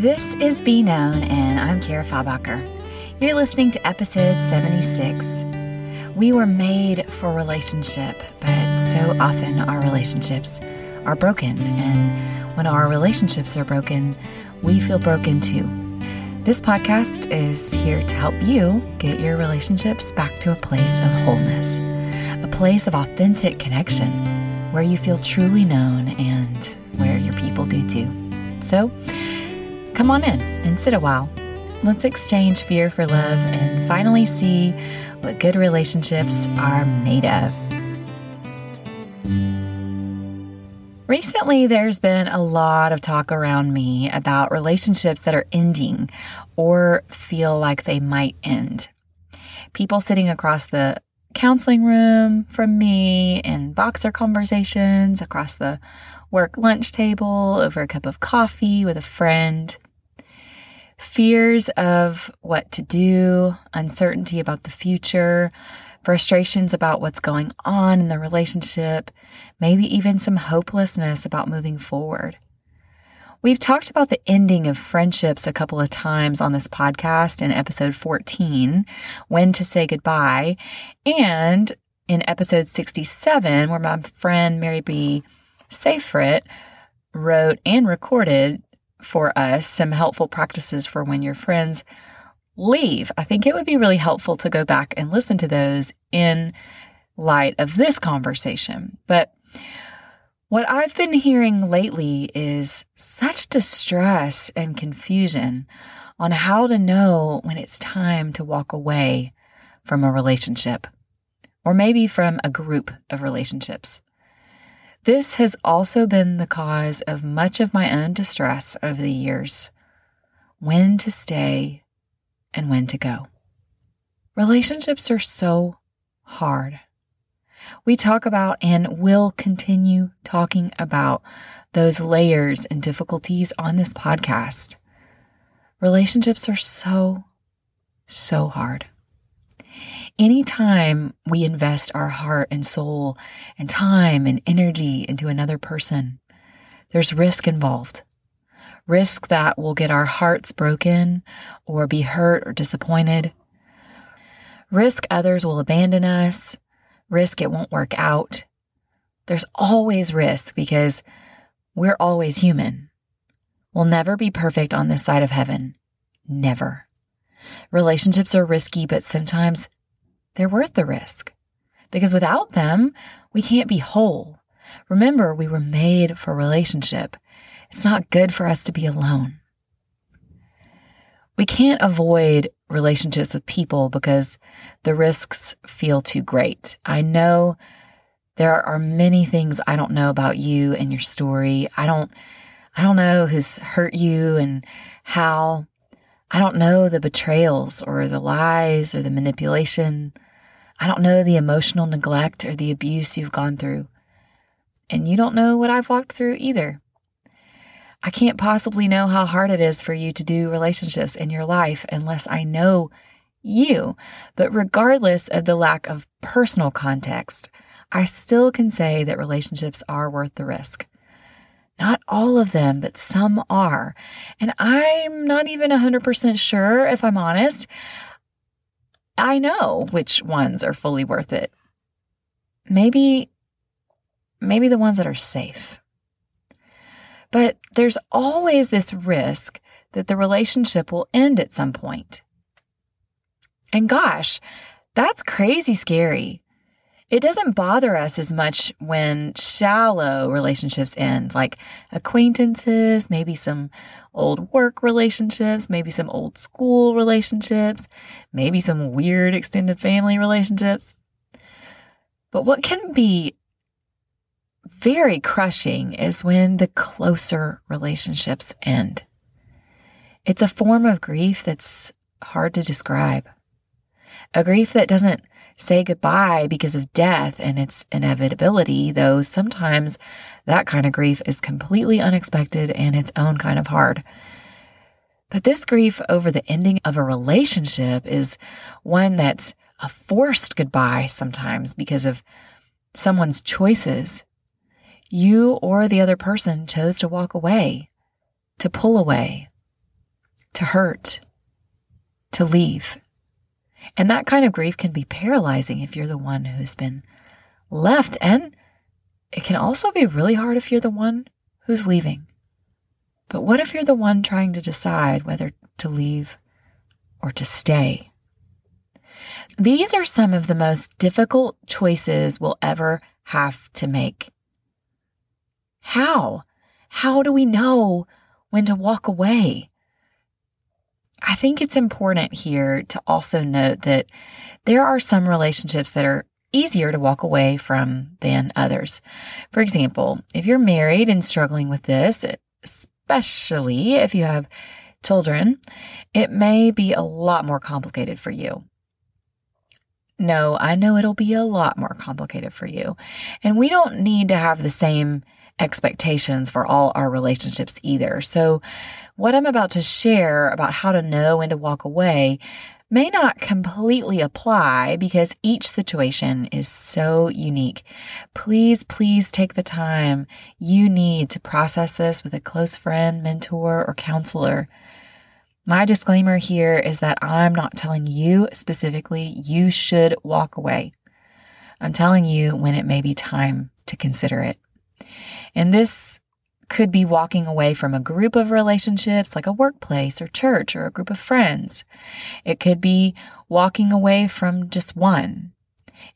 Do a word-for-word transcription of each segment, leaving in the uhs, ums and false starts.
This is Be Known, and I'm Kerrah Fabacher. You're listening to episode seventy-six. We were made for relationship, but so often our relationships are broken, and when our relationships are broken, we feel broken too. This podcast is here to help you get your relationships back to a place of wholeness, a place of authentic connection, where you feel truly known and where your people do too. So, come on in and sit a while. Let's exchange fear for love and finally see what good relationships are made of. Recently, there's been a lot of talk around me about relationships that are ending or feel like they might end. People sitting across the counseling room from me in boxer conversations, across the work lunch table, over a cup of coffee with a friend. Fears of what to do, uncertainty about the future, frustrations about what's going on in the relationship, maybe even some hopelessness about moving forward. We've talked about the ending of friendships a couple of times on this podcast in episode fourteen, when to say goodbye, and in episode sixty-seven, where my friend Mary B. Seyfried wrote and recorded for us some helpful practices for when your friends leave. I think it would be really helpful to go back and listen to those in light of this conversation. But what I've been hearing lately is such distress and confusion on how to know when it's time to walk away from a relationship, or maybe from a group of relationships. This has also been the cause of much of my own distress over the years. When to stay and when to go. Relationships are so hard. We talk about and will continue talking about those layers and difficulties on this podcast. Relationships are so, so hard. Anytime we invest our heart and soul and time and energy into another person, there's risk involved. Risk that will get our hearts broken or be hurt or disappointed. Risk others will abandon us. Risk it won't work out. There's always risk because we're always human. We'll never be perfect on this side of heaven. Never. Relationships are risky, but sometimes they're worth the risk, because without them, we can't be whole. Remember, we were made for relationship. It's not good for us to be alone. We can't avoid relationships with people because the risks feel too great. I know there are many things I don't know about you and your story. I don't, I don't know who's hurt you and how. I don't know the betrayals or the lies or the manipulation. I don't know the emotional neglect or the abuse you've gone through. And you don't know what I've walked through either. I can't possibly know how hard it is for you to do relationships in your life unless I know you. But regardless of the lack of personal context, I still can say that relationships are worth the risk. Not all of them, but some are. And I'm not even one hundred percent sure, if I'm honest, I know which ones are fully worth it. Maybe, maybe the ones that are safe. But there's always this risk that the relationship will end at some point. And gosh, that's crazy scary. It doesn't bother us as much when shallow relationships end, like acquaintances, maybe some old work relationships, maybe some old school relationships, maybe some weird extended family relationships. But what can be very crushing is when the closer relationships end. It's a form of grief that's hard to describe. A grief that doesn't say goodbye because of death and its inevitability, though sometimes that kind of grief is completely unexpected and its own kind of hard. But this grief over the ending of a relationship is one that's a forced goodbye sometimes because of someone's choices. You or the other person chose to walk away, to pull away, to hurt, to leave. And that kind of grief can be paralyzing if you're the one who's been left. And it can also be really hard if you're the one who's leaving. But what if you're the one trying to decide whether to leave or to stay? These are some of the most difficult choices we'll ever have to make. How? How do we know when to walk away? I think it's important here to also note that there are some relationships that are easier to walk away from than others. For example, if you're married and struggling with this, especially if you have children, it may be a lot more complicated for you. No, I know it'll be a lot more complicated for you. And we don't need to have the same expectations for all our relationships either. So what I'm about to share about how to know when to walk away may not completely apply because each situation is so unique. Please, please take the time you need to process this with a close friend, mentor, or counselor. My disclaimer here is that I'm not telling you specifically you should walk away. I'm telling you when it may be time to consider it. And this could be walking away from a group of relationships like a workplace or church or a group of friends. It could be walking away from just one.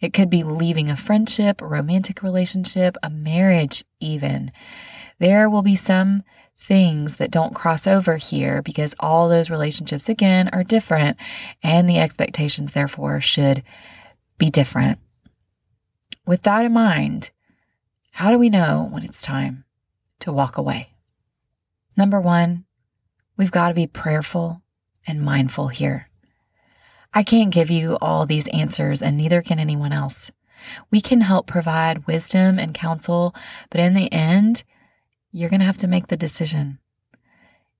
It could be leaving a friendship, a romantic relationship, a marriage even. There will be some things that don't cross over here because all those relationships, again, are different and the expectations, therefore, should be different. With that in mind, how do we know when it's time to walk away? Number one, we've got to be prayerful and mindful here. I can't give you all these answers, and neither can anyone else. We can help provide wisdom and counsel, but in the end, you're going to have to make the decision.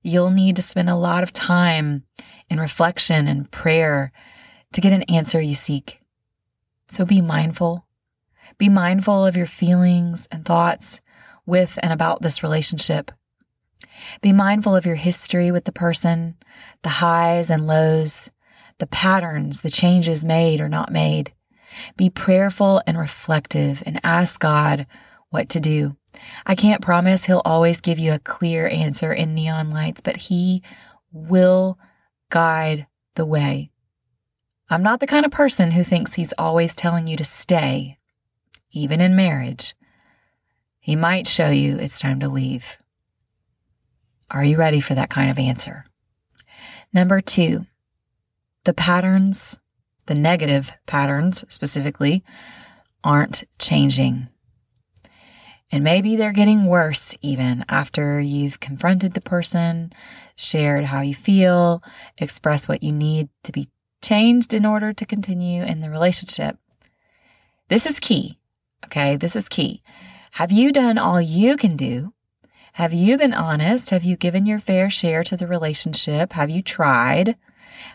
You'll need to spend a lot of time in reflection and prayer to get an answer you seek. So be mindful. Be mindful of your feelings and thoughts with and about this relationship. Be mindful of your history with the person, the highs and lows, the patterns, the changes made or not made. Be prayerful and reflective and ask God what to do. I can't promise he'll always give you a clear answer in neon lights, but he will guide the way. I'm not the kind of person who thinks he's always telling you to stay, even in marriage. He might show you it's time to leave. Are you ready for that kind of answer? Number two, the patterns, the negative patterns specifically, aren't changing. And maybe they're getting worse even after you've confronted the person, shared how you feel, expressed what you need to be changed in order to continue in the relationship. This is key, okay? This is key. Have you done all you can do? Have you been honest? Have you given your fair share to the relationship? Have you tried?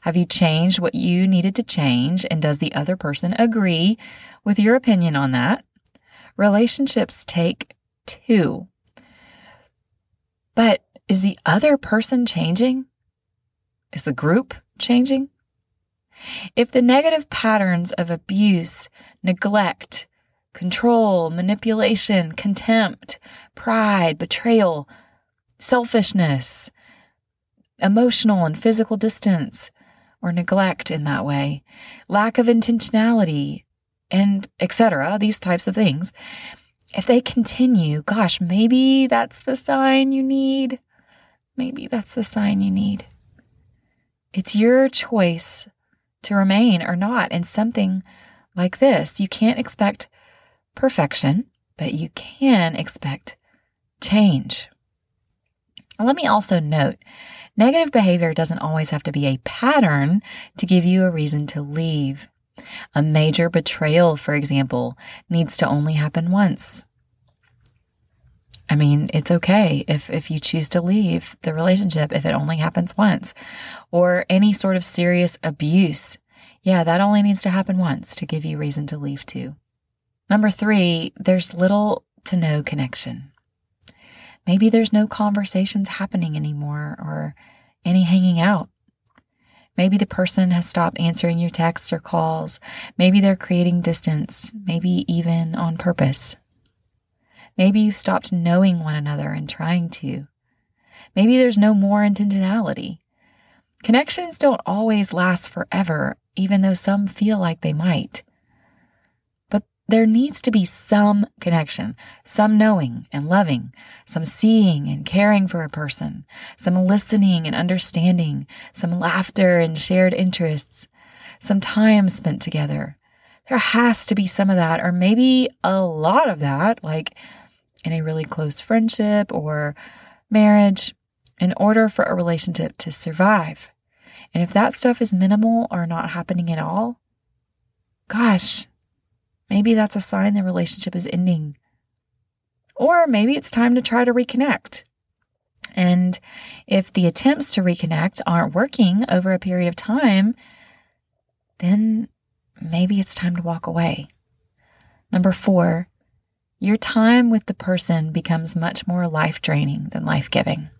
Have you changed what you needed to change? And does the other person agree with your opinion on that? Relationships take two. But is the other person changing? Is the group changing? If the negative patterns of abuse, neglect, control, manipulation, contempt, pride, betrayal, selfishness, emotional and physical distance, or neglect in that way, lack of intentionality, and et cetera, these types of things, if they continue, gosh, maybe that's the sign you need. Maybe that's the sign you need. It's your choice to remain or not in something like this. You can't expect perfection, but you can expect change. Let me also note, negative behavior doesn't always have to be a pattern to give you a reason to leave. A major betrayal, for example, needs to only happen once. I mean, it's okay if, if you choose to leave the relationship if it only happens once. Or any sort of serious abuse. Yeah, that only needs to happen once to give you reason to leave too. Number three, there's little to no connection. Maybe there's no conversations happening anymore or Any hanging out? Maybe the person has stopped answering your texts or calls. Maybe they're creating distance, maybe even on purpose. Maybe you've stopped knowing one another and trying to. Maybe there's no more intentionality. Connections don't always last forever, even though some feel like they might. But there needs to be some connection, some knowing and loving, some seeing and caring for a person, some listening and understanding, some laughter and shared interests, some time spent together. There has to be some of that, or maybe a lot of that, like in a really close friendship or marriage, in order for a relationship to survive. And if that stuff is minimal or not happening at all, gosh, maybe that's a sign the relationship is ending. Or maybe it's time to try to reconnect. And if the attempts to reconnect aren't working over a period of time, then maybe it's time to walk away. Number four, your time with the person becomes much more life-draining than life-giving.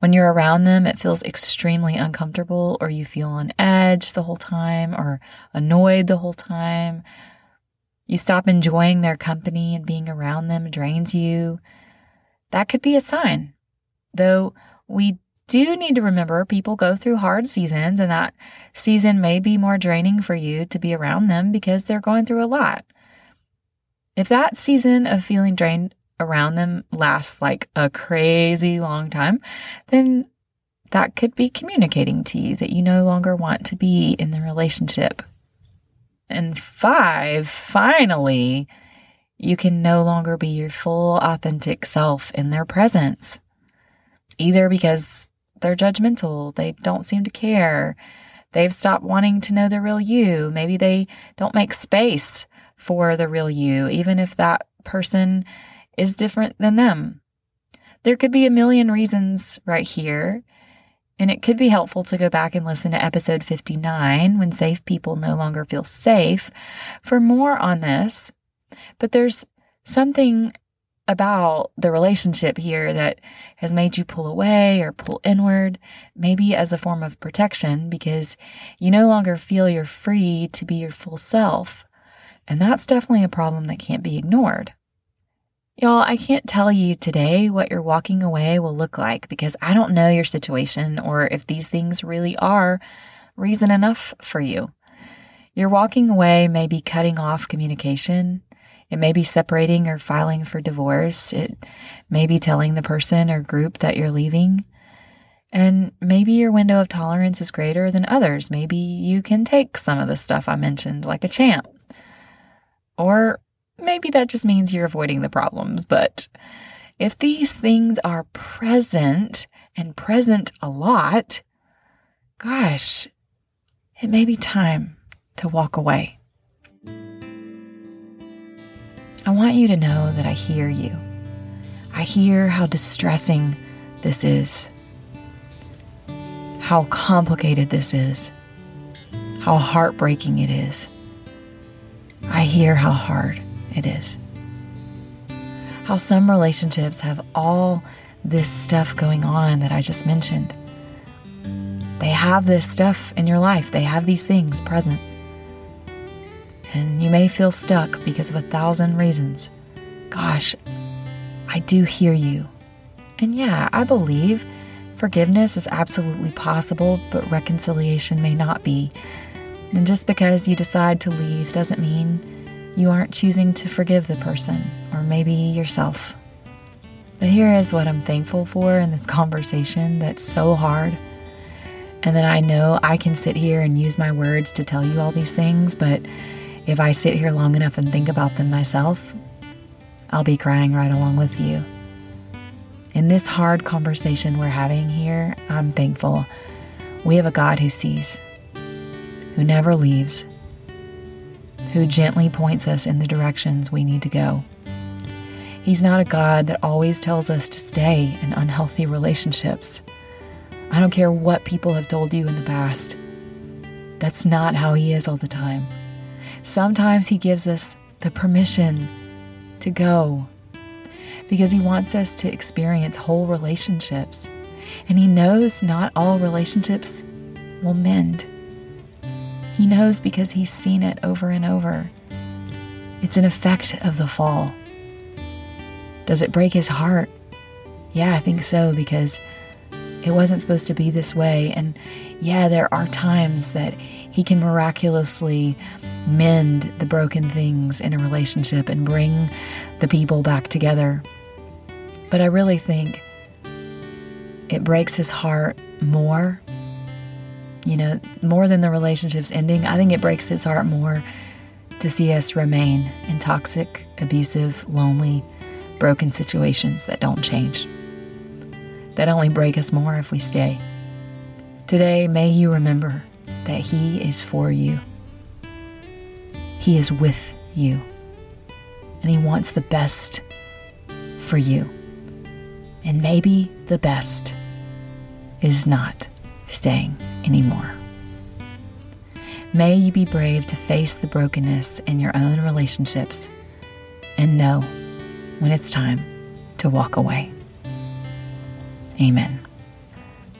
When you're around them, it feels extremely uncomfortable, or you feel on edge the whole time or annoyed the whole time. You stop enjoying their company, and being around them drains you. That could be a sign. Though we do need to remember people go through hard seasons, and that season may be more draining for you to be around them because they're going through a lot. If that season of feeling drained around them lasts like a crazy long time, then that could be communicating to you that you no longer want to be in the relationship. And five, finally, you can no longer be your full authentic self in their presence, either because they're judgmental, they don't seem to care, they've stopped wanting to know the real you, maybe they don't make space for the real you, even if that person is different than them. There could be a million reasons right here, and it could be helpful to go back and listen to episode fifty-nine, When Safe People No Longer Feel Safe, for more on this. But there's something about the relationship here that has made you pull away or pull inward, maybe as a form of protection, because you no longer feel you're free to be your full self. And that's definitely a problem that can't be ignored. Y'all, I can't tell you today what your walking away will look like, because I don't know your situation or if these things really are reason enough for you. Your walking away may be cutting off communication. It may be separating or filing for divorce. It may be telling the person or group that you're leaving. And maybe your window of tolerance is greater than others. Maybe you can take some of the stuff I mentioned like a champ. Or maybe that just means you're avoiding the problems. But if these things are present and present a lot, gosh, it may be time to walk away. I want you to know that I hear you. I hear how distressing this is, how complicated this is, how heartbreaking it is. I hear how hard it is. How some relationships have all this stuff going on that I just mentioned. They have this stuff in your life. They have these things present. And you may feel stuck because of a thousand reasons. Gosh, I do hear you. And yeah, I believe forgiveness is absolutely possible, but reconciliation may not be. And just because you decide to leave doesn't mean you aren't choosing to forgive the person, or maybe yourself. But here is what I'm thankful for in this conversation that's so hard, and that I know I can sit here and use my words to tell you all these things, but if I sit here long enough and think about them myself, I'll be crying right along with you. In this hard conversation we're having here, I'm thankful we have a God who sees, who never leaves, who gently points us in the directions we need to go. He's not a God that always tells us to stay in unhealthy relationships. I don't care what people have told you in the past. That's not how he is all the time. Sometimes he gives us the permission to go because he wants us to experience whole relationships. and he knows not all relationships will mend. He knows because he's seen it over and over. It's an effect of the fall. Does it break his heart? Yeah, I think so, because it wasn't supposed to be this way. And yeah, there are times that he can miraculously mend the broken things in a relationship and bring the people back together. But I really think it breaks his heart more, you know, more than the relationship's ending. I think it breaks his heart more to see us remain in toxic, abusive, lonely, broken situations that don't change, that only break us more if we stay. Today, may you remember that he is for you. He is with you. And he wants the best for you. And maybe the best is not staying anymore. May you be brave to face the brokenness in your own relationships and know when it's time to walk away. Amen.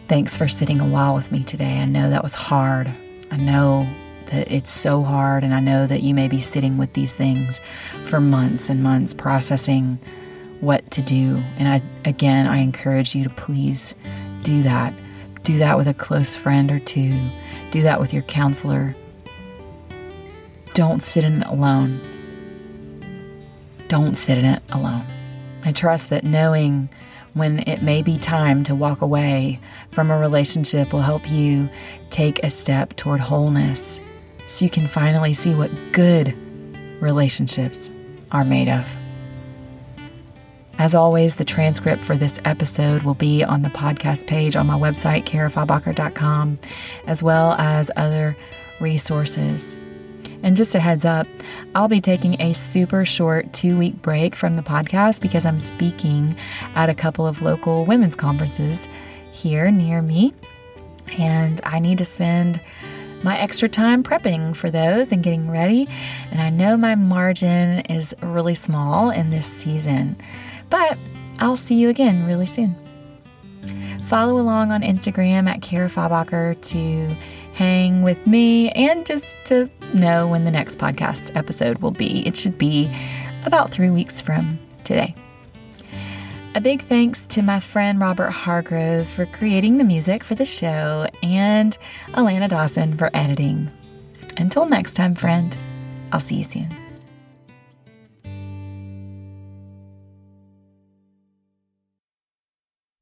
Thanks for sitting a while with me today. I know that was hard. I know that it's so hard, and I know that you may be sitting with these things for months and months, processing what to do. And I, again, I encourage you to please do that. Do that with a close friend or two. Do that with your counselor. Don't sit in it alone. Don't sit in it alone. I trust that knowing when it may be time to walk away from a relationship will help you take a step toward wholeness, so you can finally see what good relationships are made of. As always, the transcript for this episode will be on the podcast page on my website, kerrah fabacher dot com, as well as other resources. And just a heads up, I'll be taking a super short two-week break from the podcast because I'm speaking at a couple of local women's conferences here near me, and I need to spend my extra time prepping for those and getting ready, and I know my margin is really small in this season, but I'll see you again really soon. Follow along on Instagram at Kerrah Fabacher to hang with me and just to know when the next podcast episode will be. It should be about three weeks from today. A big thanks to my friend Robert Hargrove for creating the music for the show and Alana Dawson for editing. Until next time, friend, I'll see you soon.